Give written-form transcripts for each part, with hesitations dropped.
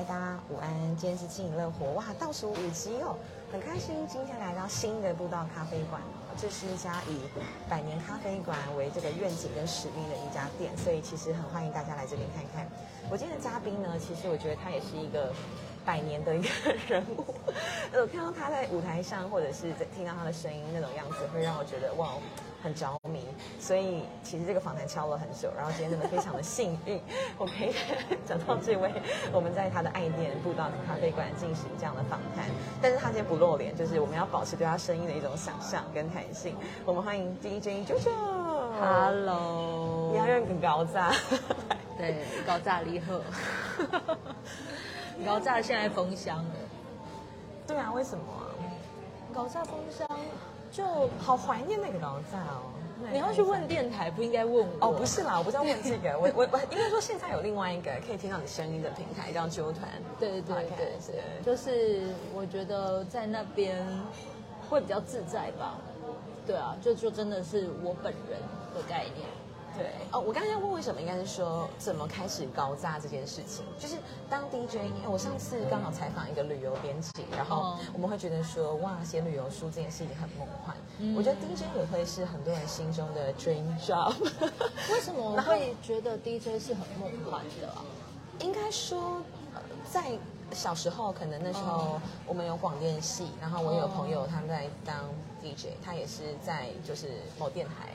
嗨，大家午安！今天是轻盈乐活，哇，倒数5集哦，很开心。今天来到新的步道咖啡馆，这是一家以百年咖啡馆为这个愿景跟使命的一家店，所以其实很欢迎大家来这边看看。我今天的嘉宾呢，其实我觉得他也是一个100年的一个人物，我看到他在舞台上，或者是听到他的声音那种样子，会让我觉得哇，很着迷。所以其实这个访谈敲了很久，然后今天真的非常的幸运，我可以找到这位，我们在他的爱店步道咖啡馆进行这样的访谈。但是他今天不露脸，就是我们要保持对他声音的一种想象跟弹性。我们欢迎 DJ JoJo，Hello， 你要用高炸，对，高炸离合。高炸现在封箱了，对啊，为什么啊？高炸封箱就好怀念那个高炸哦。你要去问电台，不应该问我哦。不是啦，我不知道问这个，我应该说现在有另外一个可以听到你声音的平台叫啾团。对对对对，就是我觉得在那边会比较自在吧。对啊，就真的是我本人的概念。对哦，我刚才要问为什么，应该是说怎么开始高炸这件事情。就是当 DJ， 我上次刚好采访一个旅游编辑，然后我们会觉得说，哇，写旅游书这件事情很梦幻。我觉得 DJ 也会是很多人心中的 dream job。为什么我会觉得 DJ 是很梦幻的啊？应该说，在小时候，可能那时候我们有广电系，然后我有朋友他在当 DJ， 他也是在就是某电台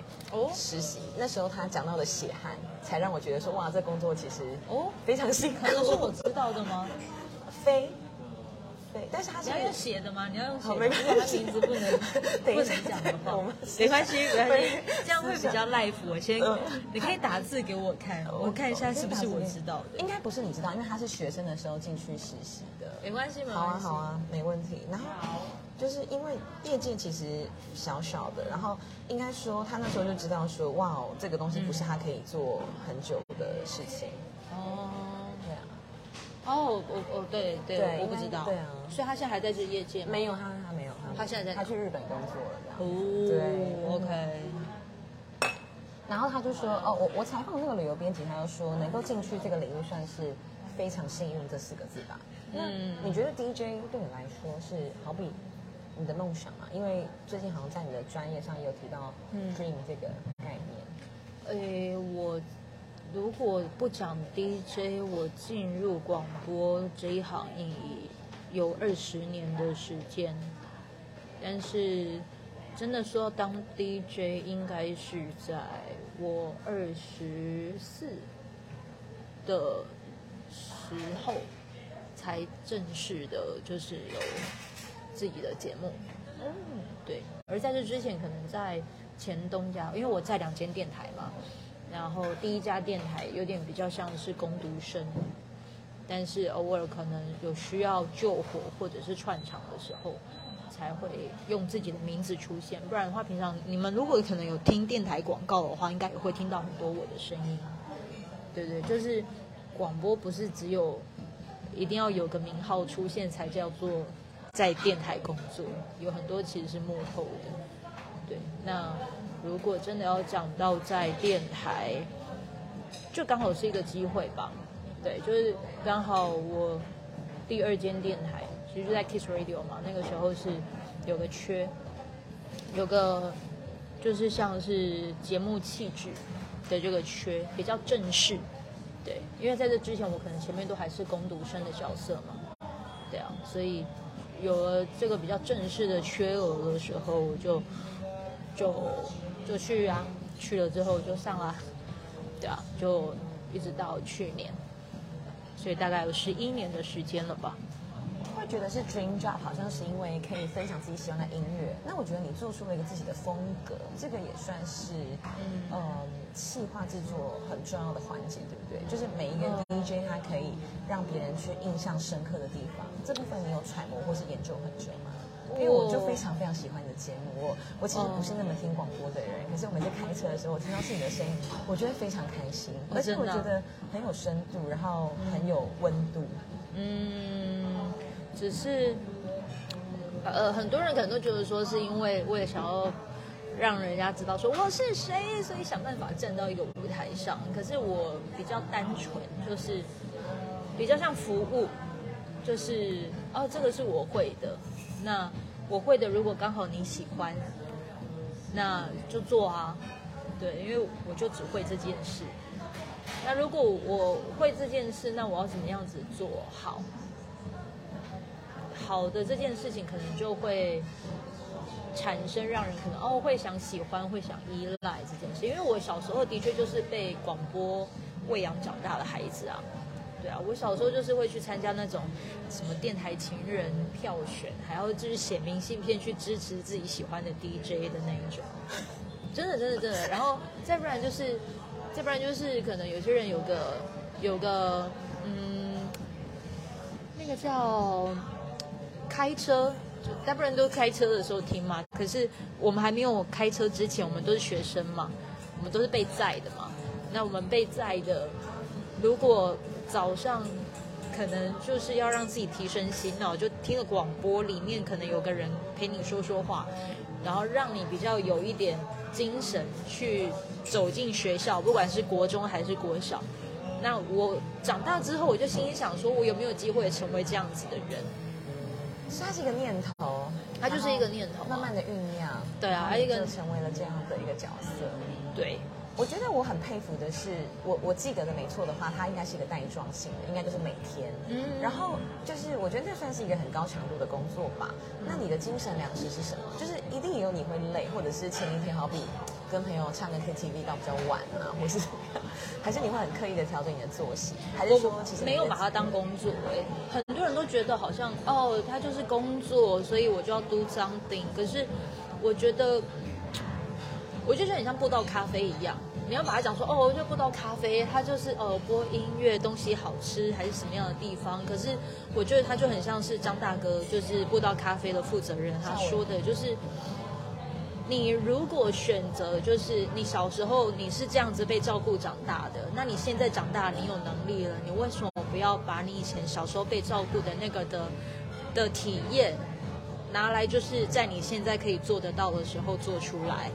实习。那时候他讲到的血汗，才让我觉得说哇，这工作其实非常辛苦。可能是我知道的吗？对，但是他是你要用写的吗？你要用写的，没关系，名字不能讲的话，没关系，这样会比较 live。我先，你可以打字给我看，我看一下是不是我知道的。应该不是你知道，因为他是学生的时候进去实习的。没关系，好啊，没问题。然后就是因为业界其实小小的，然后应该说他那时候就知道说，哇哦，这个东西不是他可以做很久的事情。对，我不知道，对啊，所以他现在还在这业界吗？没有，他没有，他现在在，他去日本工作了，对，OK。然后他就说，我采访那个旅游编辑，他就说能够进去这个领域算是非常幸运这4个字吧。那你觉得 DJ 对你来说是好比你的梦想啊？因为最近好像在你的专业上也有提到 dream 这个概念。我如果不讲 DJ， 我进入广播这一行已有20年的时间，但是真的说当 DJ 应该是在我24的时候才正式的，就是有自己的节目。对。而在这之前，可能在前东家，因为我在2间电台嘛。然后第一家电台有点比较像是工读生，但是偶尔可能有需要救火或者是串场的时候，才会用自己的名字出现。不然的话，平常你们如果可能有听电台广告的话，应该也会听到很多我的声音。对，就是广播不是只有一定要有个名号出现才叫做在电台工作，有很多其实是幕后的。对，那如果真的要讲到在电台，就刚好是一个机会吧。对，就是刚好我第2间电台，其实就在 Kiss Radio 嘛。那个时候是有个缺，有个就是像是节目气质的这个缺，比较正式。对，因为在这之前我可能前面都还是工读生的角色嘛。对啊，所以有了这个比较正式的缺额的时候，我就去啊，去了之后就上了，对啊，就一直到去年，所以大概有11年的时间了吧。会觉得是 dream job， 好像是因为可以分享自己喜欢的音乐。那我觉得你做出了一个自己的风格，这个也算是企划制作很重要的环节，对不对？就是每一个 DJ 他可以让别人去印象深刻的地方，这部分你有揣摩或是研究很久吗？因为我就非常非常喜欢你的节目，我其实不是那么听广播的人，可是我每次开车的时候，我听到自己的声音，我觉得非常开心，而且我觉得很有深度，然后很有温度。只是很多人可能都觉得说是因为我也想要让人家知道说我是谁，所以想办法站到一个舞台上。可是我比较单纯，就是比较像服务。就是哦，这个是我会的，那我会的如果刚好你喜欢，那就做啊。对，因为我就只会这件事。那如果我会这件事，那我要怎么样子做好？好的这件事情可能就会产生让人可能哦会想喜欢，会想依赖这件事。因为我小时候的确就是被广播喂养长大的孩子啊。对啊，我小时候就是会去参加那种什么电台情人票选，还要就是写明信片去支持自己喜欢的 DJ 的那一种，真的。然后再不然就是可能有些人有个那个叫开车，就大部分人都开车的时候听嘛。可是我们还没有开车之前，我们都是学生嘛，我们都是被载的嘛。那我们被载的，如果早上可能就是要让自己提神醒脑，就听了广播，里面可能有个人陪你说说话，然后让你比较有一点精神去走进学校，不管是国中还是国小。那我长大之后，我就心里想说，我有没有机会成为这样子的人？它是一个念头，它就是一个念头，慢慢的酝酿。对啊，一个就成为了这样的一个角色。对。我觉得我很佩服的是，我记得的没错的话，它应该是一个带状性的，应该就是每天。然后就是我觉得那算是一个很高强度的工作吧。那你的精神粮食是什么？就是一定有你会累，或者是前一天好比跟朋友唱个 KTV 到比较晚啊，或是还是你会很刻意的调整你的作息，还是说其实没有把它当工作？很多人都觉得好像哦，它就是工作，所以我就要 do something。可是我觉得。我就觉得很像布道咖啡一样，你要把它讲说哦，就布道咖啡，它就是哦播音乐，东西好吃，还是什么样的地方？可是我觉得它就很像是张大哥，就是布道咖啡的负责人，他说的就是，你如果选择就是你小时候你是这样子被照顾长大的，那你现在长大你有能力了，你为什么不要把你以前小时候被照顾的那个的体验拿来，就是在你现在可以做得到的时候做出来？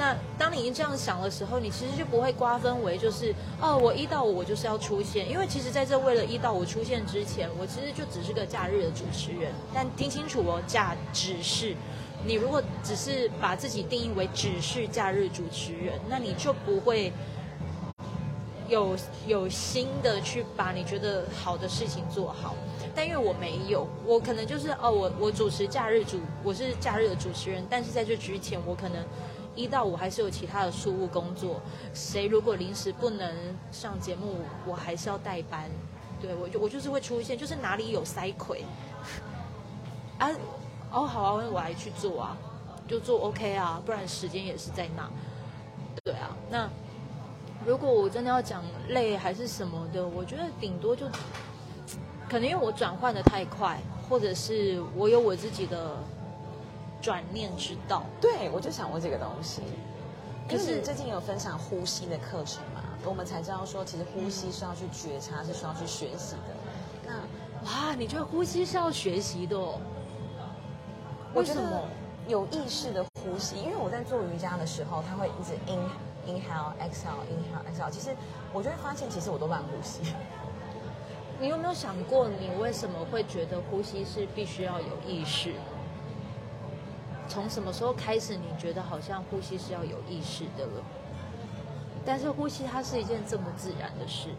那当你这样想的时候，你其实就不会瓜分为就是哦，我一到五我就是要出现，因为其实在这为了一到五出现之前，我其实就只是个假日的主持人。但听清楚哦，假只是，你如果只是把自己定义为只是假日主持人，那你就不会有心的去把你觉得好的事情做好。但因为我没有，我可能就是哦，我主持假日我是假日的主持人，但是在这之前我可能。一到五还是有其他的事务工作，谁如果临时不能上节目，我还是要代班。对，我就是会出现，就是哪里有塞葵啊，哦好啊，我还去做啊，就做 OK 啊，不然时间也是在那。对啊，那如果我真的要讲累还是什么的，我觉得顶多就可能因为我转换的太快，或者是我有我自己的。转念之道，对我就想过这个东西。就是最近有分享呼吸的课程嘛，我们才知道说，其实呼吸是要去觉察，是需要去学习的。那哇，你觉得呼吸是要学习的哦？为什么？有意识的呼吸，因为我在做瑜伽的时候，它会一直 inhale exhale inhale exhale。其实我就会发现，其实我都乱呼吸。你有没有想过，你为什么会觉得呼吸是必须要有意识？从什么时候开始，你觉得好像呼吸是要有意识的了？但是呼吸它是一件这么自然的事，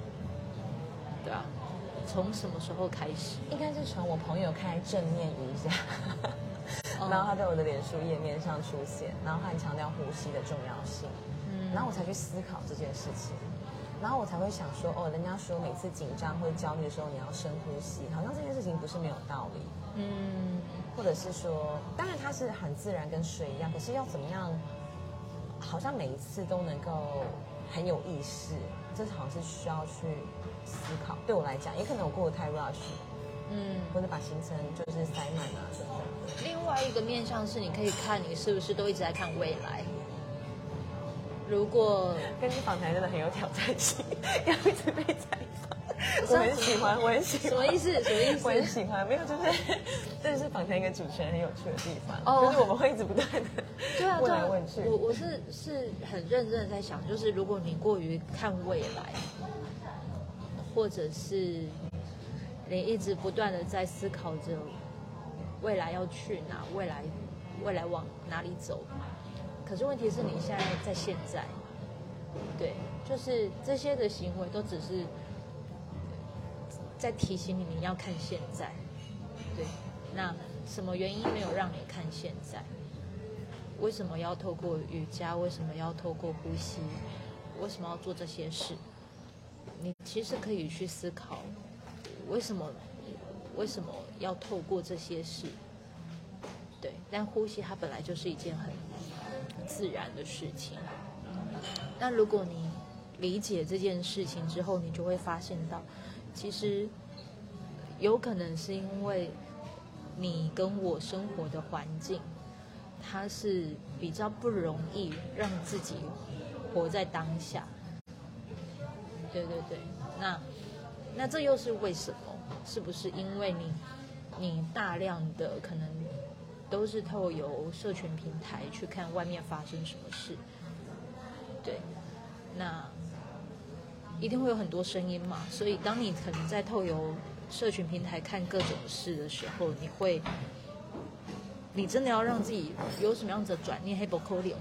对啊。从什么时候开始？应该是从我朋友开正念瑜伽，然后他在我的脸书页面上出现，然后他很强调呼吸的重要性，然后我才去思考这件事情，然后我才会想说，哦，人家说每次紧张或焦虑的时候你要深呼吸，好像这件事情不是没有道理，或者是说，当然它是很自然，跟水一样。可是要怎么样，好像每一次都能够很有意识，这好像是需要去思考。对我来讲，也可能我过得太 rush， 或者把行程就是塞满啊等等。另外一个面向是，你可以看你是不是都一直在看未来。如果跟你访谈真的很有挑战性，要一直被采访。我很喜欢。什么意思？我很喜欢，没有，就是这是访谈一个主持人很有趣的地方。哦，就是我们会一直不断的问来问去。我是很认真的在想，就是如果你过于看未来，或者是你一直不断的在思考着未来要去哪，未来往哪里走。可是问题是你现在，对，就是这些的行为都只是在提醒你，你要看现在。对，那什么原因没有让你看现在？为什么要透过瑜伽？为什么要透过呼吸？为什么要做这些事？你其实可以去思考，为什么要透过这些事？对，但呼吸它本来就是一件很自然的事情。那如果你理解这件事情之后，你就会发现到，其实有可能是因为你跟我生活的环境，它是比较不容易让自己活在当下。对对对，那这又是为什么？是不是因为你大量的可能都是透由社群平台去看外面发生什么事？对，那一定会有很多声音嘛，所以当你可能在透由社群平台看各种事的时候，你真的要让自己有什么样子的转念，黑不扣脸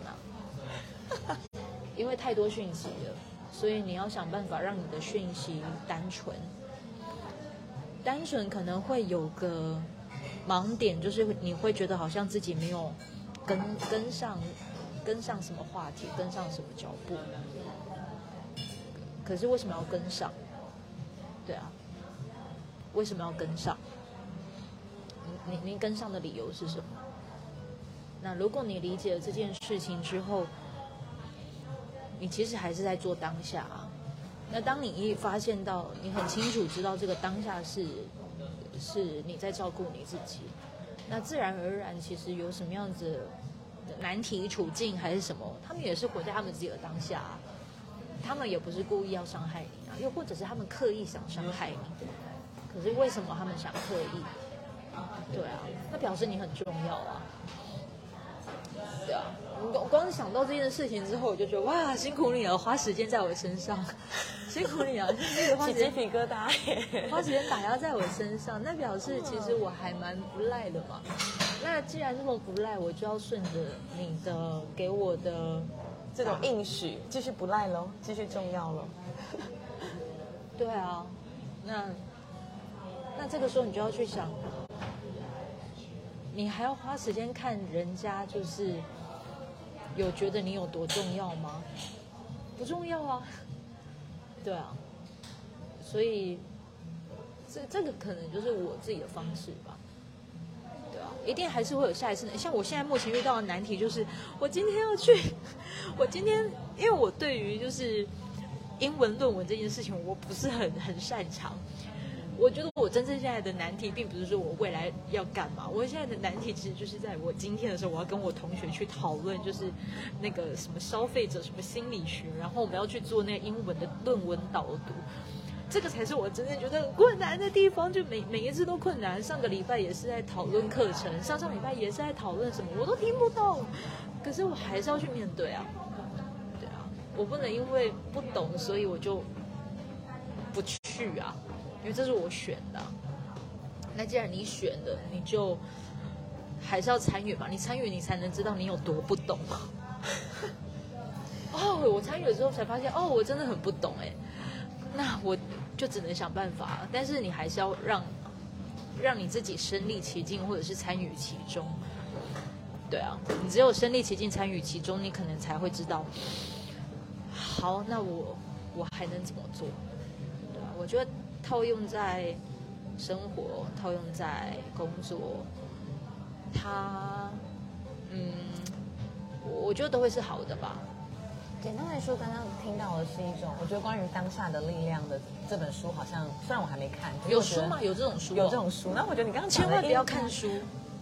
啊，因为太多讯息了，所以你要想办法让你的讯息单纯，可能会有个盲点，就是你会觉得好像自己没有跟上什么话题，跟上什么脚步。可是为什么要跟上？对啊，为什么要跟上？你跟上的理由是什么？那如果你理解了这件事情之后，你其实还是在做当下啊。那当你一发现到，你很清楚知道这个当下是你在照顾你自己，那自然而然，其实有什么样子的难题处境还是什么，他们也是活在他们自己的当下啊。他们也不是故意要伤害你啊，又或者是他们刻意想伤害你。可是为什么他们想刻意？对啊，那表示你很重要啊。对啊，我光是想到这件事情之后，我就觉得哇，辛苦你了，花时间在我身上，辛苦你了，起鸡皮疙瘩，花时间打压在我身上，那表示其实我还蛮不赖的嘛。那既然这么不赖，我就要顺着你的给我的这种应许，继续不赖喽，继续重要喽。对啊，那这个时候你就要去想，你还要花时间看人家就是有觉得你有多重要吗？不重要啊，对啊，所以这个可能就是我自己的方式吧，对啊，一定还是会有下一次。像我现在目前遇到的难题就是，我今天因为我对于就是英文论文这件事情我不是很擅长。我觉得我真正现在的难题并不是说我未来要干嘛，我现在的难题其实就是在我今天的时候，我要跟我同学去讨论，就是那个什么消费者什么心理学，然后我们要去做那个英文的论文导读，这个才是我真正觉得很困难的地方，就每一次都困难。上个礼拜也是在讨论课程，上上礼拜也是在讨论什么，我都听不懂，可是我还是要去面对啊，对啊，我不能因为不懂所以我就不去啊。因为这是我选的，那既然你选的，你就还是要参与吧。你参与，你才能知道你有多不懂。哦，我参与了之后才发现，哦，我真的很不懂哎。那我就只能想办法，但是你还是要让你自己身历其境，或者是参与其中。对啊，你只有身历其境、参与其中，你可能才会知道。好，那我还能怎么做？对啊，我觉得。套用在生活，套用在工作，它，我觉得都会是好的吧。简单来说，刚刚听到的是一种，我觉得关于当下的力量的这本书，好像虽然我还没看，有书吗？有这种书、哦？有这种书。那我觉得你刚刚千万不要看书。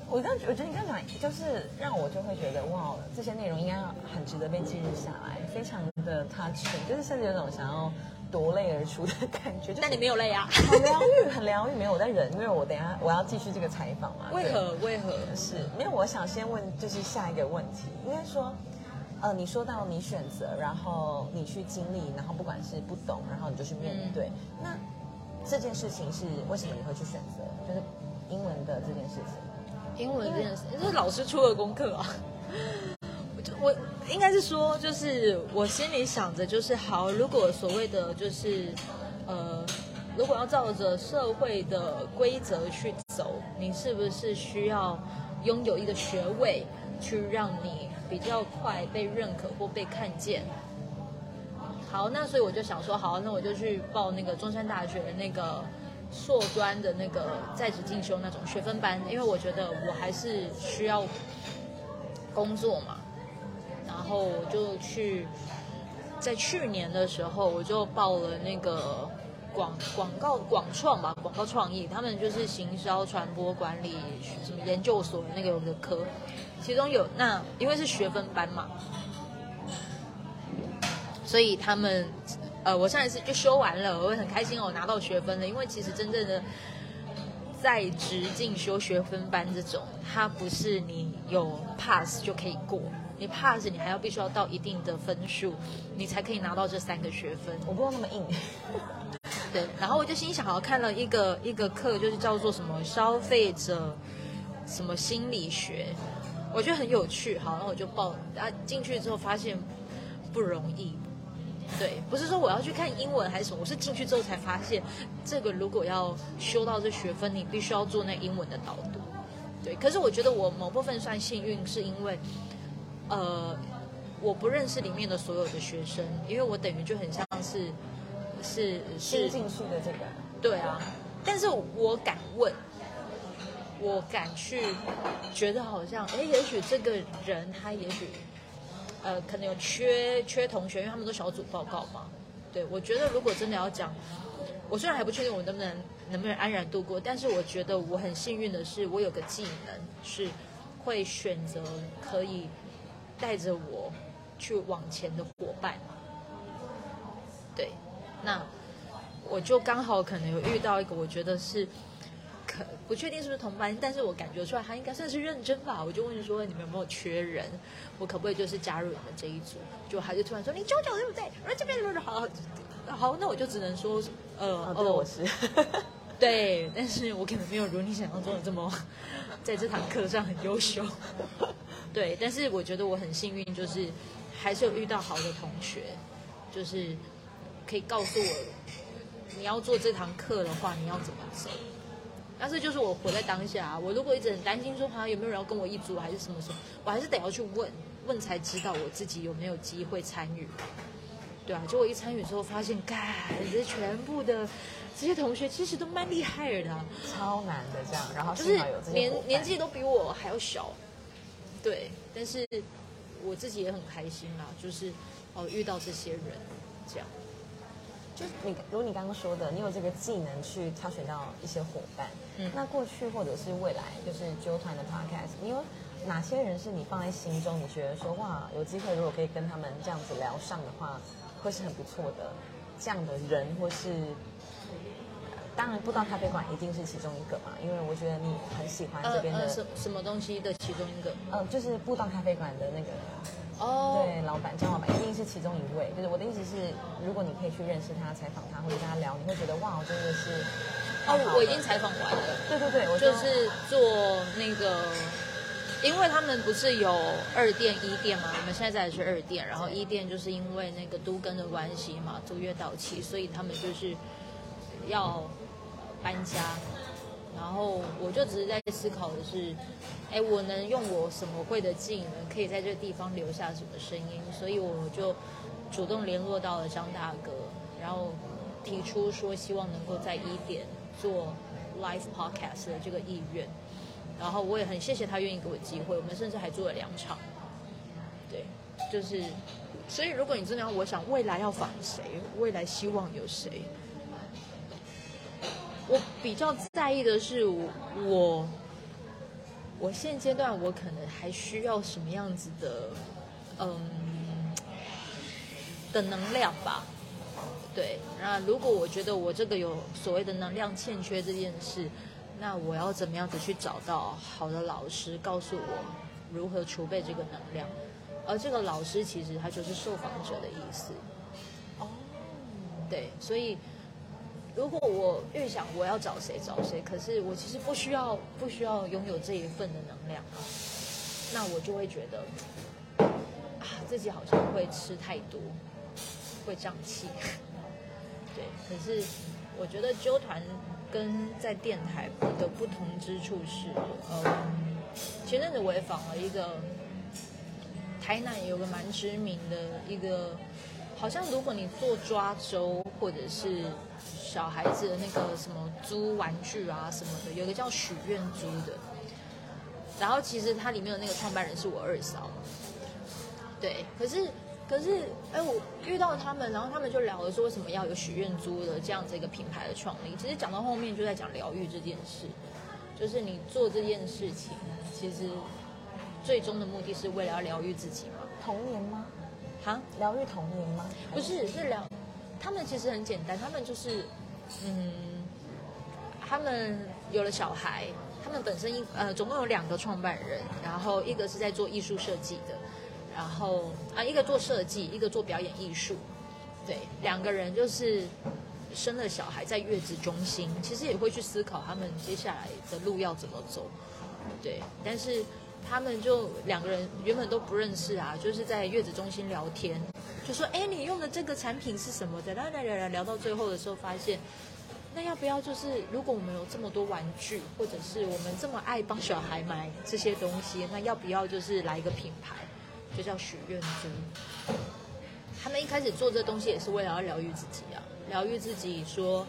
我觉得你刚才就是让我就会觉得哇，这些内容应该很值得被记录下来，非常的 touching， 就是甚至有种想要夺泪而出的感觉。就是、但你没有泪啊？很疗愈，很疗愈。没有我在忍，因为我等一下我要继续这个采访嘛。为何是？没有，我想先问就是下一个问题，应该说，你说到你选择，然后你去经历，然后不管是不懂，然后你就去面对、那。这件事情是为什么你会去选择就是英文的这件事情？英文这件事情就是老师出了功课啊。我应该是说，就是我心里想着，就是好，如果所谓的就是如果要照着社会的规则去走，你是不是需要拥有一个学位，去让你比较快被认可或被看见？好，那所以我就想说，好，那我就去报那个中山大学那个硕专的那个在职进修那种学分班，因为我觉得我还是需要工作嘛。然后我就去，在去年的时候我就报了那个广告创意，他们就是行销传播管理什么研究所那个有个科，其中有那因为是学分班嘛。所以他们，我上一次就修完了，我会很开心哦，拿到学分了。因为其实真正的在职进修学分班这种，它不是你有 pass 就可以过，你 pass 你还要必须要到一定的分数，你才可以拿到这3个学分。我不用那么硬。对，然后我就心想，好，看了一个课，就是叫做什么消费者什么心理学，我觉得很有趣。好，然后我就报啊，进去之后发现不容易。对，不是说我要去看英文还是什么，我是进去之后才发现，这个如果要修到这学分，你必须要做那英文的导读。对，可是我觉得我某部分算幸运，是因为，我不认识里面的所有的学生，因为我等于就很像是进去的这个。对啊，但是我敢问，我敢去，觉得好像，哎，也许这个人他也许。可能有缺同学，因为他们都小组报告嘛。对，我觉得如果真的要讲，我虽然还不确定我能不能安然度过，但是我觉得我很幸运的是，我有个技能是会选择可以带着我去往前的伙伴。对，那我就刚好可能有遇到一个，我觉得是。不确定是不是同班，但是我感觉出来他应该算是认真吧。我就问说你们有没有缺人，我可不可以就是加入你们这一组？就他就突然说你99对不对？然后这边好，那我就只能说对，我是对，但是我可能没有如你想象中的这么在这堂课上很优秀。对，但是我觉得我很幸运，就是还是有遇到好的同学，就是可以告诉我你要做这堂课的话，你要怎么走。但是就是我活在当下啊，我如果一直很担心说好像有没有人要跟我一组还是什么时候，我还是得要去问才知道我自己有没有机会参与。对啊，结果一参与之后发现，干，这全部的这些同学其实都蛮厉害的啊，超难的这样，然后幸好有这些伙伴，就是年纪都比我还要小。对，但是我自己也很开心啦，就是遇到这些人这样。就是你，如你刚刚说的，你有这个技能去挑选到一些伙伴。嗯，那过去或者是未来，就是啾团的 podcast， 你有哪些人是你放在心中？你觉得说哇，有机会如果可以跟他们这样子聊上的话，会是很不错的这样的人，或是当然不到咖啡馆一定是其中一个嘛，因为我觉得你很喜欢这边的什么东西的其中一个，就是不到咖啡馆的那个。哦、oh. ，对，张老板一定是其中一位。就是我的意思是，如果你可以去认识他、采访他，或者跟他聊，你会觉得哇，真的是我已经采访完了。对，我就是做那个，因为他们不是有2店、1店嘛，我们现在还是2店，然后1店就是因为那个都更的关系嘛，租约到期，所以他们就是要搬家。然后我就只是在思考的是，哎，我能用我什么会的技能，可以在这个地方留下什么声音？所以我就主动联络到了张大哥，然后提出说希望能够在1店做 live podcast 的这个意愿。然后我也很谢谢他愿意给我机会，我们甚至还做了2场。对，就是，所以如果你真的要我想未来要访谁，未来希望有谁？我比较在意的是我现阶段我可能还需要什么样子的的能量吧。对，那如果我觉得我这个有所谓的能量欠缺这件事，那我要怎么样子去找到好的老师告诉我如何储备这个能量，而这个老师其实他就是受访者的意思。哦，对，所以如果我预想我要找谁，可是我其实不需要拥有这一份的能量啊，那我就会觉得啊，自己好像会吃太多，会胀气。对，可是我觉得纠团跟在电台的不同之处是，前阵子我也访了一个台南有个蛮知名的一个，好像如果你做抓周或者是小孩子的那个什么租玩具啊什么的，有一个叫许愿租的。然后其实它里面的那个创办人是我二嫂，对，可是哎，我遇到他们，然后他们就聊了说为什么要有许愿租的这样子一个品牌的创立。其实讲到后面就在讲疗愈这件事，就是你做这件事情，其实最终的目的是为了要疗愈自己嘛。童年吗？啊，疗愈童年吗？不是，是疗。他们其实很简单，他们就是，他们有了小孩，他们本身总共有2个创办人，然后一个是在做艺术设计的，然后啊，一个做设计，一个做表演艺术，对，2个人就是生了小孩在月子中心，其实也会去思考他们接下来的路要怎么走，对，但是。他们就2个人原本都不认识啊，就是在月子中心聊天，就说哎，你用的这个产品是什么的？聊到最后的时候发现，那要不要就是如果我们有这么多玩具，或者是我们这么爱帮小孩买这些东西，那要不要就是来一个品牌，就叫许愿珠？他们一开始做这东西也是为了要疗愈自己啊，疗愈自己说。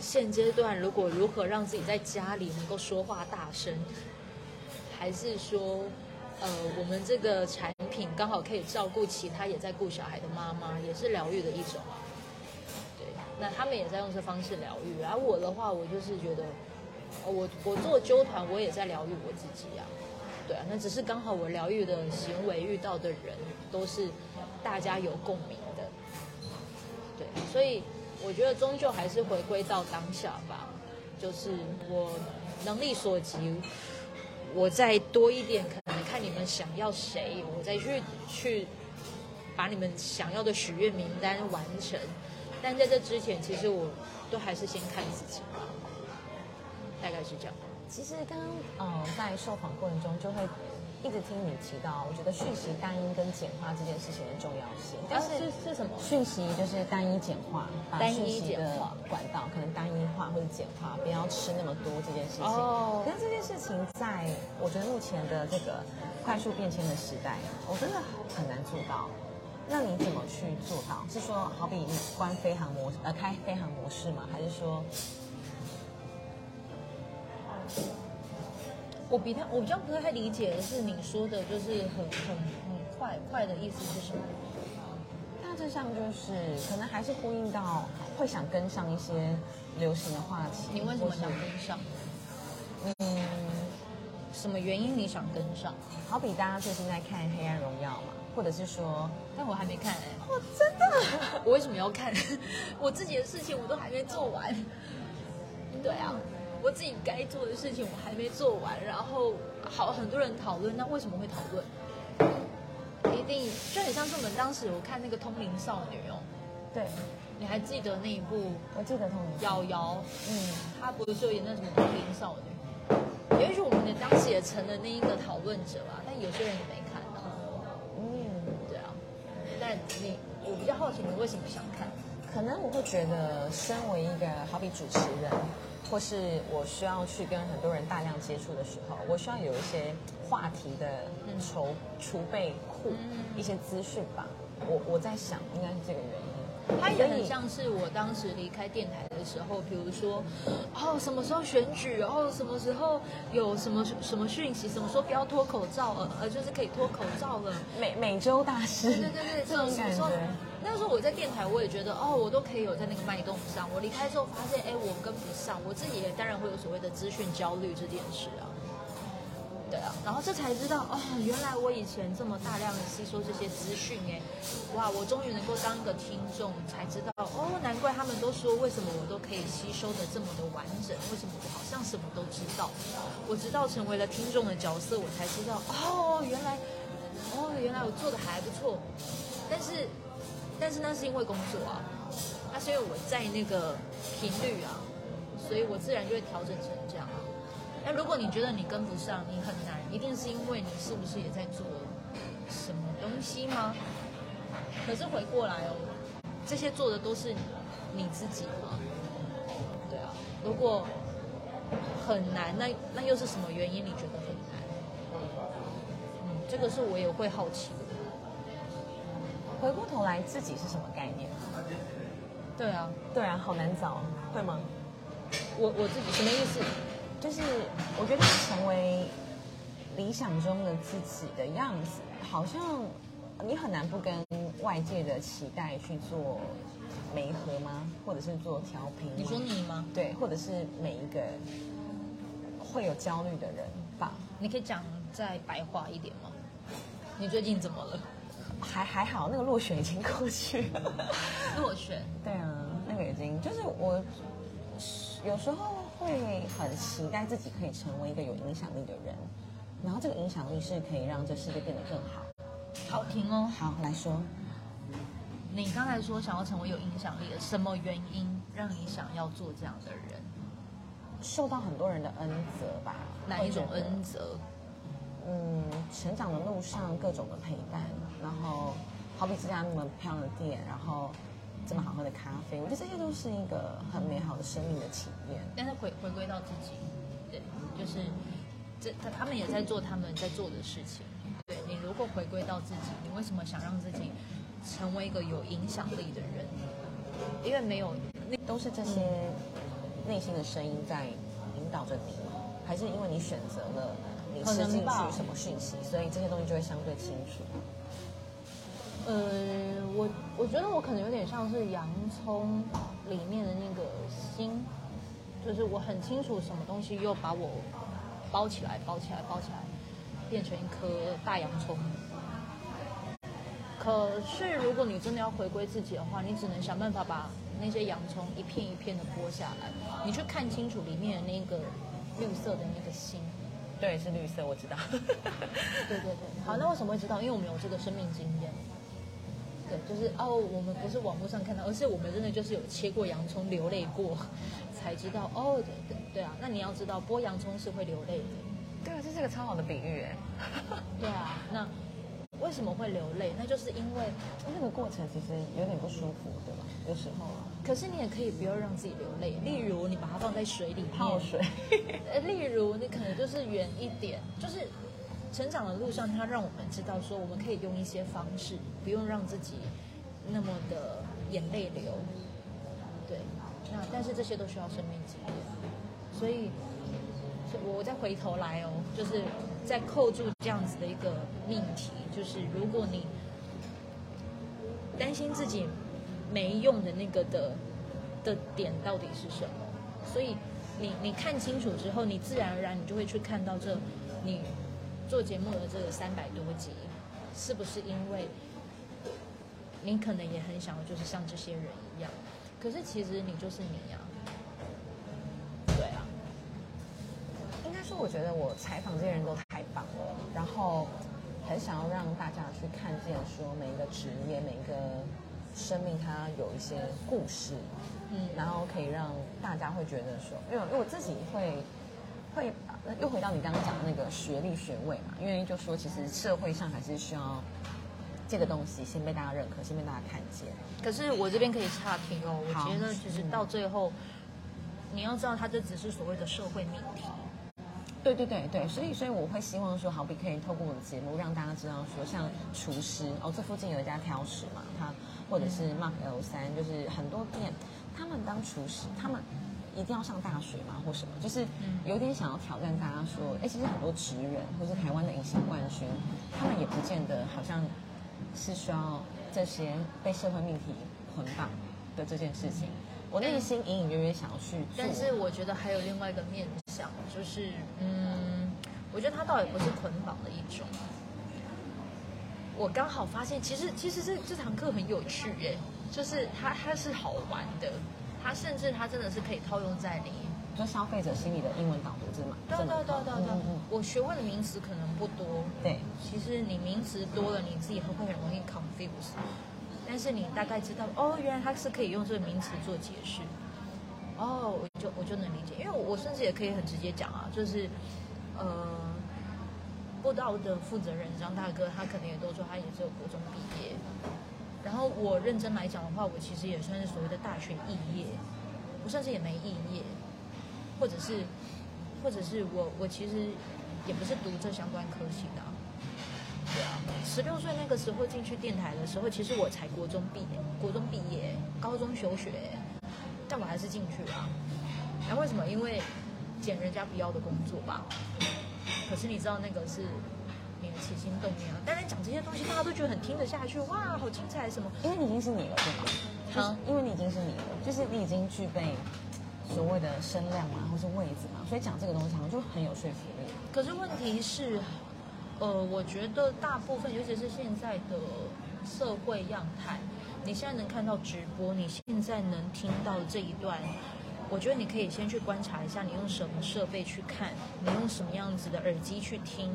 现阶段如果如何让自己在家里能够说话大声。还是说，我们这个产品刚好可以照顾其他也在顾小孩的妈妈，也是疗愈的一种啊。对，那他们也在用这方式疗愈。而我的话，我就是觉得，我做纠团，我也在疗愈我自己啊。对啊，那只是刚好我疗愈的行为遇到的人都是大家有共鸣的。对，所以我觉得终究还是回归到当下吧，就是我能力所及。我再多一点，可能看你们想要谁，我再去把你们想要的许愿名单完成。但在这之前，其实我都还是先看自己吧，大概是这样。其实刚刚在受访过程中，就会一直听你提到，我觉得讯息单一跟简化这件事情的重要性。但是什么？讯息就是单一简化，把讯息的管道可能单一化或者简化，不要吃那么多这件事情。可是这件事情在我觉得目前的这个快速变迁的时代，我真的很难做到。那你怎么去做到？是说好比你关飞航模式，开飞航模式吗？还是说？我比较不太理解的是你说的，就是很快的意思是什么？大致上就是可能还是呼应到会想跟上一些流行的话题。你为什么想跟上？什么原因你想跟上？好比大家最近在看《黑暗荣耀》嘛，或者是说，但我还没看哎。我真的？我为什么要看？我自己的事情我都还没做完。对啊。我自己该做的事情我还没做完，然后很多人讨论，那为什么会讨论？一定就很像是我们当时我看那个《通灵少女》哦，对，你还记得那一部？我记得《通灵》瑶瑶，她不是就演那什么《通灵少女》？也许我们当时也成了那一个讨论者吧，但有些人也没看到。对啊，但我比较好奇你为什么想看？可能我会觉得，身为一个好比主持人。或是我需要去跟很多人大量接触的时候，我需要有一些话题的储备库，一些资讯吧。我在想，应该是这个原因。它也很像是我当时离开电台的时候，比如说，什么时候选举，什么时候有什么讯息，什么时候不要脱口罩了，就是可以脱口罩了。每周大事。对，这种感觉。那时候我在电台，我也觉得我都可以有在那个脉动上。我离开之后发现，我跟不上，我自己也当然会有所谓的资讯焦虑这件事啊。对啊，然后这才知道原来我以前这么大量的吸收这些资讯哇，我终于能够当一个听众，才知道难怪他们都说为什么我都可以吸收的这么的完整，为什么我好像什么都知道。我直到成为了听众的角色，我才知道原来我做的还不错，但是。那是因为工作啊，那是因为我在那个频率啊，所以我自然就会调整成这样。那如果你觉得你跟不上，你很难，一定是因为你是不是也在做什么东西吗？可是回过来哦，这些做的都是你自己吗？对啊，如果很难，那又是什么原因你觉得很难？嗯，这个是我也会好奇的。回过头来，自己是什么概念？对啊，对啊，好难找，会吗？我自己什么意思？就是我觉得成为理想中的自己的样子，好像你很难不跟外界的期待去做媒合吗？或者是做调频？你说你吗？对，或者是每一个会有焦虑的人吧。你可以讲再白话一点吗？你最近怎么了？还好，那个落选已经过去了。落选？对啊，那个已经就是我有时候会很期待自己可以成为一个有影响力的人，然后这个影响力是可以让这世界变得更好。好停哦，好来说。你刚才说想要成为有影响力的，什么原因让你想要做这样的人？受到很多人的恩泽吧。哪一种恩泽？嗯，成长的路上各种的陪伴，然后好比这家那么漂亮的店，然后这么好喝的咖啡，我觉得这些都是一个很美好的生命的体验。但是回归到自己，对，就是他们也在做他们在做的事情。对，你如果回归到自己，你为什么想让自己成为一个有影响力的人？因为没有，都是这些内心的声音在引导着你吗？还是因为你选择了？你吃进去什么讯息，所以这些东西就会相对清楚。我觉得我可能有点像是洋葱里面的那个心，就是我很清楚什么东西又把我包起来，变成一颗大洋葱。可是如果你真的要回归自己的话，你只能想办法把那些洋葱一片一片的剥下来，你去看清楚里面的那个绿色的那个心。对，是绿色，我知道。对，好，那为什么会知道？因为我们有这个生命经验。对，就是哦，我们不是网络上看到，而是我们真的就是有切过洋葱流泪过，才知道哦。对啊，那你要知道剥洋葱是会流泪的。对啊，这是个超好的比喻哎。对啊，那为什么会流泪？那就是因为那个过程其实有点不舒服，对吧？有时候啊。可是你也可以不要让自己流泪，例如你把它放在水里面泡水，例如你可能就是远一点，就是成长的路上，它让我们知道说我们可以用一些方式，不用让自己那么的眼泪流。对，那但是这些都需要生命经验，所以我再回头来哦，就是再扣住这样子的一个命题，就是如果你担心自己没用的那个的点到底是什么？所以你看清楚之后，你自然而然你就会去看到你做节目的这个300多集，是不是因为你可能也很想要就是像这些人一样？可是其实你就是你啊。对啊，应该说我觉得我采访这些人都太棒了，然后很想要让大家去看见说每一个职业每一个生命它有一些故事，然后可以让大家会觉得说，因为我自己会又回到你刚刚讲的那个学历学位嘛，因为就说其实社会上还是需要这个东西先被大家认可，先被大家看见。可是我这边可以岔题哦，我觉得其实到最后，你要知道它这只是所谓的社会命题。对，所以我会希望说，好比可以透过我的节目让大家知道说，像厨师哦，这附近有一家挑食嘛，他或者是 Mark L3， 就是很多店，他们当厨师，他们一定要上大学嘛或什么，就是有点想要挑战大家说，哎，其实很多职人或是台湾的隐形冠军，他们也不见得好像是需要这些被社会命题捆绑的这件事情。我内心隐隐约约想要去做，但是我觉得还有另外一个面向，就是我觉得它倒也不是捆绑的一种。我刚好发现，其实这堂课很有趣耶，就是它是好玩的，它甚至它真的是可以套用在你就消费者心理的英文导读之嘛。对，我学问的名词可能不多，对，其实你名词多了，你自己会不会很容易 confuse？但是你大概知道哦，原来它是可以用这个名词做解释，哦，我就能理解，因为我甚至也可以很直接讲啊，就是布道的负责人张大哥，他可能也都说他也只有国中毕业，然后我认真来讲的话，我其实也算是所谓的大学肄业，我甚至也没肄业，或者是我其实也不是读这相关科系的、啊。对啊，16岁那个时候进去电台的时候，其实我才国中毕业，高中休学，但我还是进去了、啊。那为什么？因为捡人家不要的工作吧。可是你知道那个是你的起心动念啊。当然讲这些东西，大家都觉得很听得下去，哇，好精彩什么？因为你已经是你了，对吧？啊，因为你已经是你了，就是你已经具备所谓的声量嘛，或是位置嘛，所以讲这个东西好像就很有说服力。可是问题是。我觉得大部分，尤其是现在的社会样态，你现在能看到直播，你现在能听到这一段，我觉得你可以先去观察一下，你用什么设备去看，你用什么样子的耳机去听，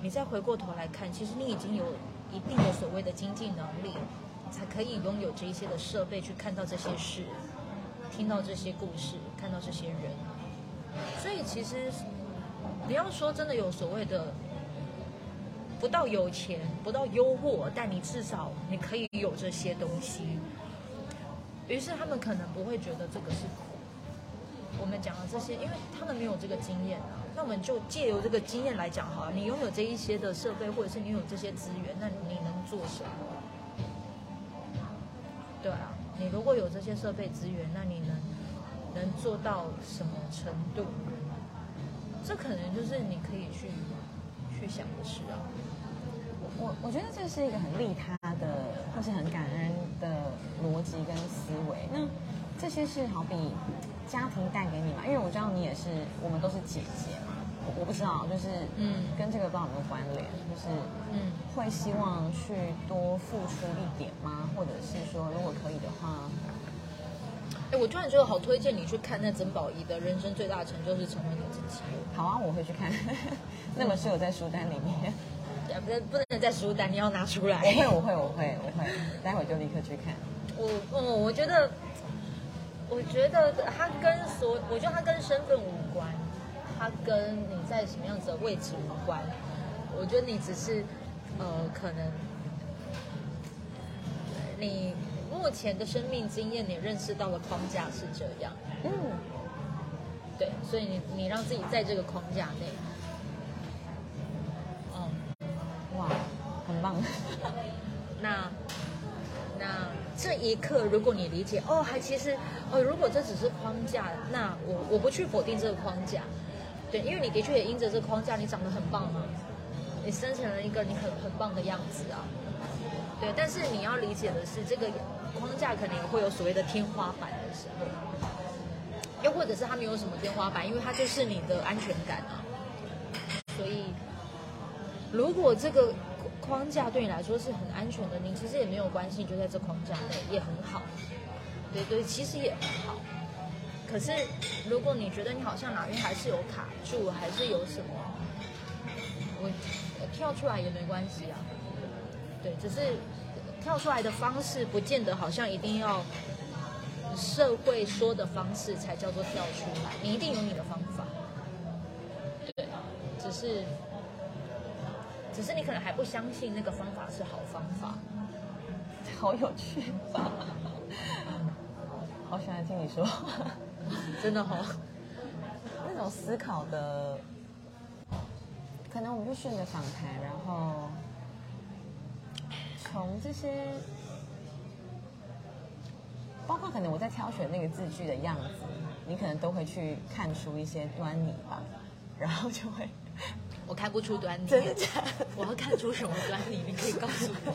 你再回过头来看，其实你已经有一定的所谓的经济能力，才可以拥有这一些的设备去看到这些事，听到这些故事，看到这些人，所以其实。你要说真的有所谓的不到有钱不到诱惑，但你至少你可以有这些东西，于是他们可能不会觉得这个是苦。我们讲的这些，因为他们没有这个经验啊，那我们就借由这个经验来讲好了，你拥有这一些的设备，或者是你有这些资源，那你能做什么？对啊，你如果有这些设备资源，那你能做到什么程度？这可能就是你可以去想的事啊。我觉得这是一个很利他的，或是很感恩的逻辑跟思维。那这些是好比家庭带给你嘛？因为我知道你也是，我们都是姐姐嘛。我不知道，就是跟这个不知道有没有关联，就是会希望去多付出一点吗？或者是说，如果可以的话。哎，我突然觉得好推荐你去看那曾宝仪的人生最大的成就是成为你自己。好啊，我会去看。那本书有在书单里面，不能在书单，你要拿出来。我会，待会就立刻去看。我觉得它跟我觉得它跟身份无关，它跟你在什么样子的位置无关。我觉得你只是可能你。目前的生命经验，你认识到的框架是这样，对，所以你让自己在这个框架内，哇，很棒。那这一刻，如果你理解，如果这只是框架，那我不去否定这个框架，对，因为你的确也因着这个框架，你长得很棒啊，你生成了一个你很棒的样子啊，对，但是你要理解的是这个。框架可能也会有所谓的天花板的时候，又或者是它没有什么天花板，因为它就是你的安全感啊。所以，如果这个框架对你来说是很安全的，你其实也没有关系，就在这框架内也很好。对，其实也很好。可是，如果你觉得你好像哪边还是有卡住，还是有什么，我跳出来也没关系啊。对，只是。跳出来的方式不见得好像一定要社会说的方式才叫做跳出来，你一定有你的方法，对，只是你可能还不相信那个方法是好方法。好有趣吧？好喜欢听你说话，真的好、哦。那种思考的，可能我们就顺着访谈，然后。从这些，包括可能我在挑选那个字句的样子，你可能都会去看出一些端倪吧，然后就会，我看不出端倪，真的假的？我要看出什么端倪？你可以告诉我，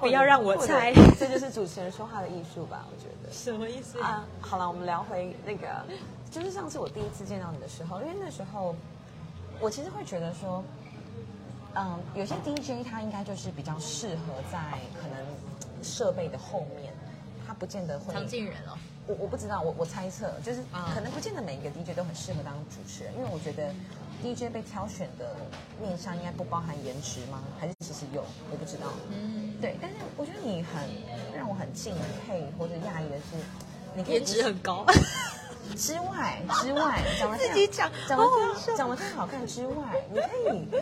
不要让我猜。这就是主持人说话的艺术吧？我觉得什么意思啊？好了，我们聊回那个，就是上次我第一次见到你的时候，因为那时候我其实会觉得说。有些 DJ 他应该就是比较适合在可能设备的后面，他不见得会常进人哦。我不知道，我猜测就是可能不见得每一个 DJ 都很适合当主持人，因为我觉得 DJ 被挑选的面向应该不包含颜值吗？还是其实有？我不知道。嗯，对。但是我觉得你很让我很敬佩或者讶异的是，你颜值很高。之外，长得太好看之外，你可以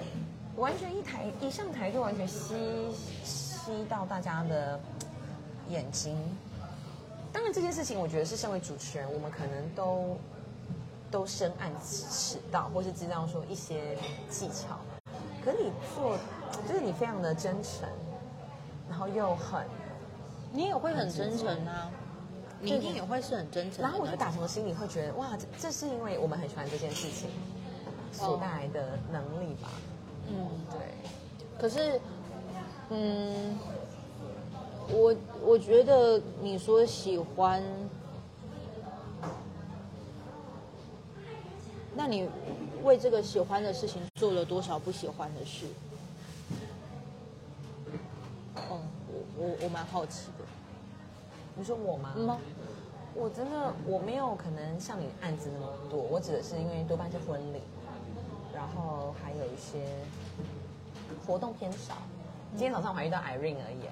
完全一上台就完全吸到大家的眼睛。当然这件事情我觉得是身为主持人我们可能都深谙此道，或是知道说一些技巧，可是你做就是你非常的真诚，然后又很你也会很真诚啊，你一定也会是很真诚的。然后我就打从心里会觉得哇，这是因为我们很喜欢这件事情所带来的能力吧。嗯，对。可是我觉得你说喜欢，那你为这个喜欢的事情做了多少不喜欢的事？嗯，我蛮好奇的。你说我吗？嗯，我真的我没有可能像你案子那么多，我指的是因为多半是婚礼，然后还有一些活动偏少。今天早上我还遇到 Irene 而已，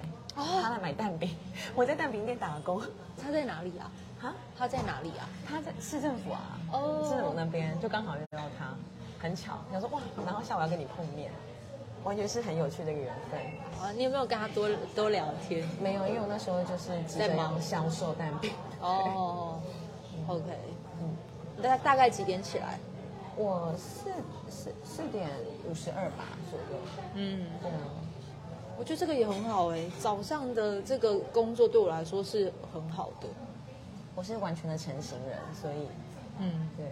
他来买蛋饼，我在蛋饼店打工。他在哪里啊？哈？他在哪里啊？他在市政府啊，市政府那边，就刚好遇到他，很巧。想说哇，然后下午要跟你碰面，完全是很有趣的一个缘分啊！你有没有跟他多聊天？没有，因为我那时候就是在忙销售蛋饼。哦 ，OK， 嗯，大概几点起来？我4:52吧左右。嗯，对啊。我觉得这个也很好哎，早上的这个工作对我来说是很好的。我是完全的成型人，所以，嗯，对。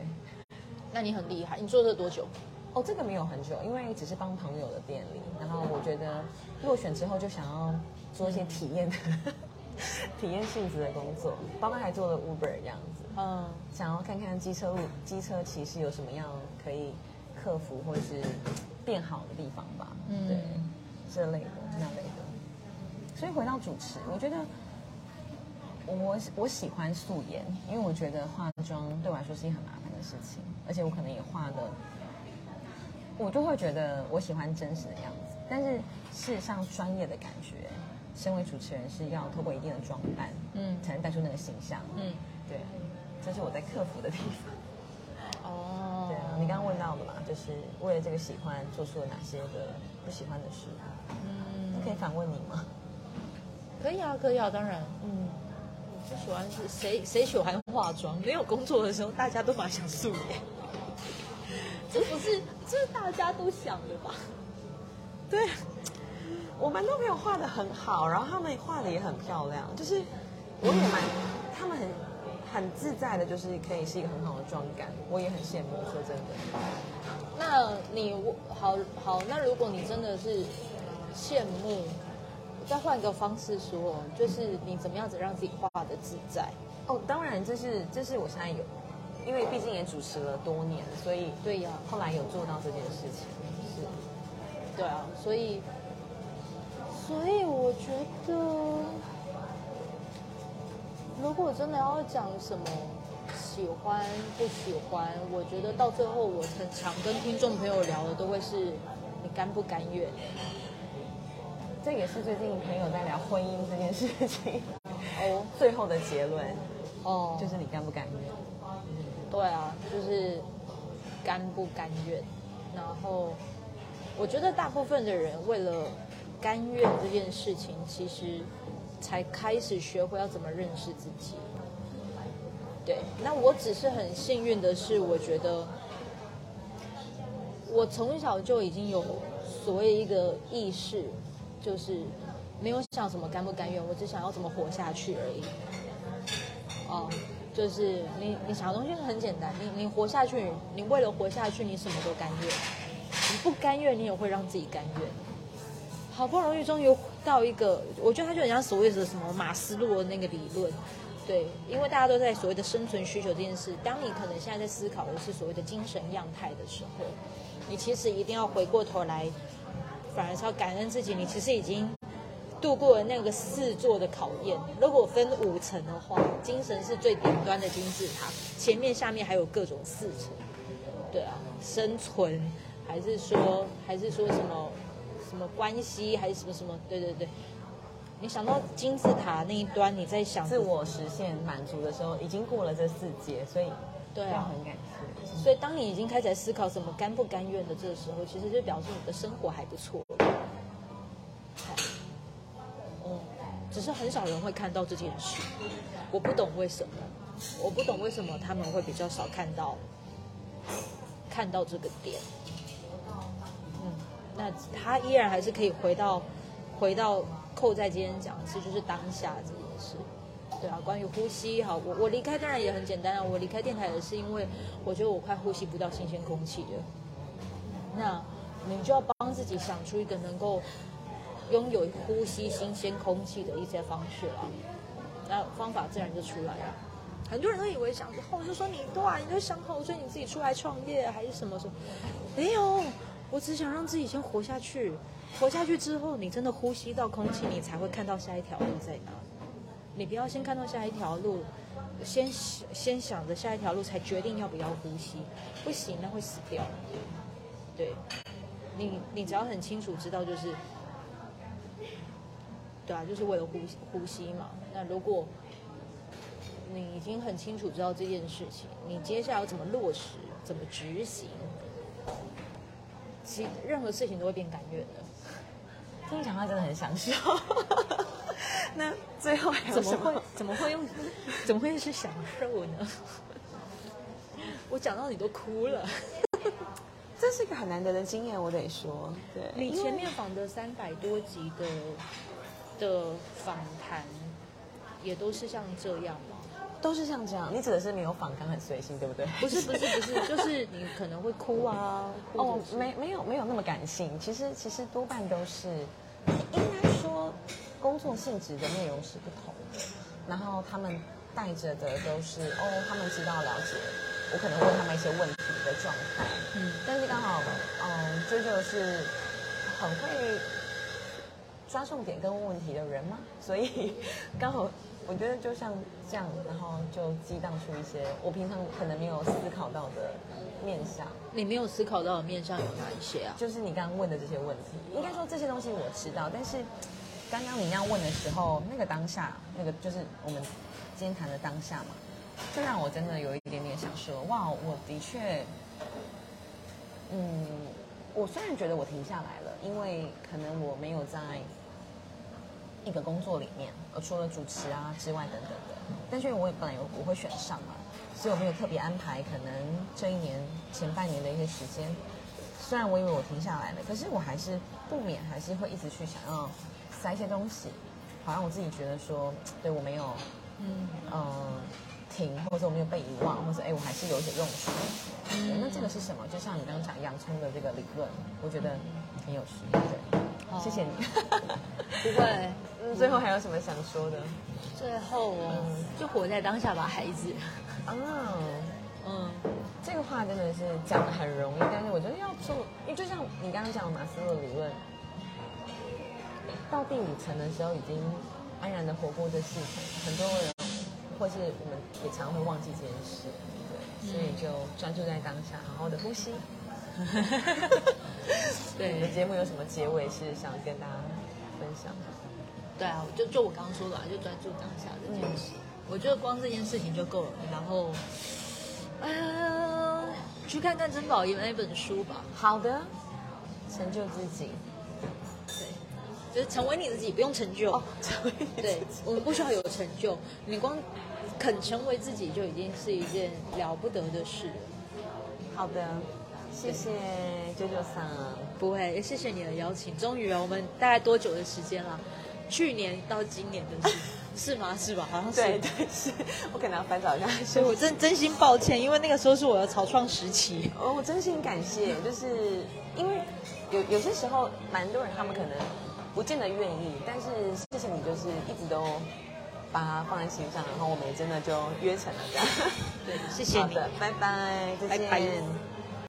那你很厉害，你做这多久？哦，这个没有很久，因为只是帮朋友的店里。然后我觉得落选之后就想要做一些体验性质的工作，包括还做了 Uber 这样子。嗯，想要看看机车骑士有什么样可以克服或是变好的地方吧。嗯，对。这类的那类的，所以回到主持，我觉得我喜欢素颜，因为我觉得化妆对我来说是一件很麻烦的事情，而且我可能也化的，我就会觉得我喜欢真实的样子。但是事实上，专业的感觉，身为主持人是要透过一定的装扮，才能带出那个形象，对，这是我在克服的地方。哦，对啊，你刚刚问到的嘛，就是为了这个喜欢做出了哪些的不喜欢的事。我可以反问你吗？可以啊，当然。我不喜欢是谁喜欢化妆？没有工作的时候，大家都蛮想素颜。这是大家都想的吧？对，我蛮多朋友画的很好，然后他们画的也很漂亮，就是我也蛮，他们很自在的，就是可以是一个很好的妆感，我也很羡慕。说真的，那你好，那如果你真的是羡慕，再换一个方式说，就是你怎么样子让自己画的自在？哦，当然，这是我现在有，因为毕竟也主持了多年，所以对呀，后来有做到这件事情，是，对啊，所以我觉得。如果真的要讲什么喜欢不喜欢，我觉得到最后我很常跟听众朋友聊的都会是你甘不甘愿。这也是最近朋友在聊婚姻这件事情最后的结论就是你甘不甘愿。对啊，就是甘不甘愿。然后我觉得大部分的人为了甘愿这件事情，其实才开始学会要怎么认识自己。对，那我只是很幸运的是，我觉得我从小就已经有所谓一个意识，就是没有想什么甘不甘愿，我只想要怎么活下去而已。就是你想的东西很简单，你活下去，你为了活下去，你什么都甘愿，你不甘愿，你也会让自己甘愿。好不容易终于到一个，我觉得他就很像所谓的什么马斯洛的那个理论。对，因为大家都在所谓的生存需求这件事，当你可能现在在思考的是所谓的精神样态的时候，你其实一定要回过头来，反而是要感恩自己，你其实已经度过了那个四座的考验。如果分5层的话，精神是最顶端的金字塔，前面下面还有各种4层。对啊，生存还是说什么什么关系，还是什么什么，对对对。你想到金字塔那一端，你在想自我实现满足的时候，已经过了这4阶，所以对啊，很感谢。所以当你已经开始思考什么甘不甘愿的这个时候，其实就表示你的生活还不错。只是很少人会看到这件事，我不懂为什么他们会比较少看到这个点。那他依然还是可以回到扣在今天讲，其实就是当下这件事。对啊，关于呼吸，好，我离开当然也很简单啊，我离开电台也是因为我觉得我快呼吸不到新鲜空气了。那你就要帮自己想出一个能够拥有呼吸新鲜空气的一些方式啦，那方法自然就出来了。很多人都以为想着后就说你对啊，你就想好，所以你自己出来创业还是什么什么，没有，我只想让自己先活下去，活下去之后，你真的呼吸到空气，你才会看到下一条路在哪。你不要先看到下一条路，先想着下一条路才决定要不要呼吸，不行那会死掉。对，你只要很清楚知道就是。对啊，就是为了呼吸嘛。那如果你已经很清楚知道这件事情，你接下来要怎么落实、怎么执行，其任何事情都会变甘愿的。听你讲话真的很享受。那最后还有什么？怎么会是享受呢？我讲到你都哭了。这是一个很难得的经验，我得说。对，你前面访的300多集的访谈也都是像这样吗？都是像这样。你指的是没有访谈很随性，对不对？不是，就是你可能会哭啊。哦，没有那么感性。其实多半都是，应该说工作性质的内容是不同的，然后他们带着的都是他们知道了解我可能问他们一些问题的状态。但是刚好这就是很会抓重点跟问问题的人嘛，所以刚好我觉得就像这样，然后就激荡出一些我平常可能没有思考到的面向。你没有思考到的面向有哪一些啊？就是你刚刚问的这些问题，应该说这些东西我知道，但是刚刚你那样问的时候，那个当下，那个就是我们今天谈的当下嘛，就让我真的有一点点想说，哇，我的确，我虽然觉得我停下来了，因为可能我没有在一个工作里面，除了主持啊之外等等的，但是我本来我会选上嘛，所以我没有特别安排可能这一年前半年的一些时间。虽然我以为我停下来了，可是我还是不免还是会一直去想要塞一些东西，好像我自己觉得说，对我没有停，或者我没有被遗忘，或者我还是有一些用处。那这个是什么？就像你刚刚讲洋葱的这个理论，我觉得很有趣。对，谢谢你。不会。最后还有什么想说的？最后就活在当下吧，孩子。这个话真的是讲得很容易，但是我觉得要做，因为就像你刚刚讲马斯洛的理论，到第5层的时候已经安然的活过这4层，很多人或是我们也常会忘记这件事。对，所以就专注在当下，好好的呼吸。对，你的节目有什么结尾是想跟大家分享的？对啊，就我刚刚说的，就专注当下这件事。我觉得光这件事情就够了。然后，去看看珍宝仪那本书吧。好的，成就自己。对，就是成为你自己，不用成就。成为你自己。对，我们不需要有成就，你光肯成为自己就已经是一件了不得的事了。好的。谢谢啾啾桑。不会，谢谢你的邀请。终于我们大概多久的时间了？去年到今年的事。是吗？是吧？好像是。对，是我可能要翻找一下。所以我真心抱歉，因为那个时候是我的草创时期。我真心感谢，就是因为有些时候蛮多人他们可能不见得愿意，但是谢谢你，就是一直都把它放在心上，然后我们也真的就约成了这样。对，谢谢你。好的，拜拜，再见。拜拜。